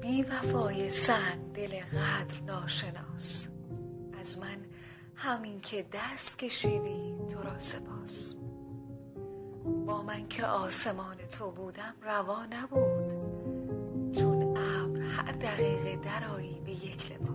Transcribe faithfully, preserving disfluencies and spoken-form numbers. بی وفای سعد دل قدر ناشناس، از من همین که دست کشیدی تو را سپاس. با من که آسمان تو بودم روا نبود، چون ابر هر دقیقه درآیی به یک لباس.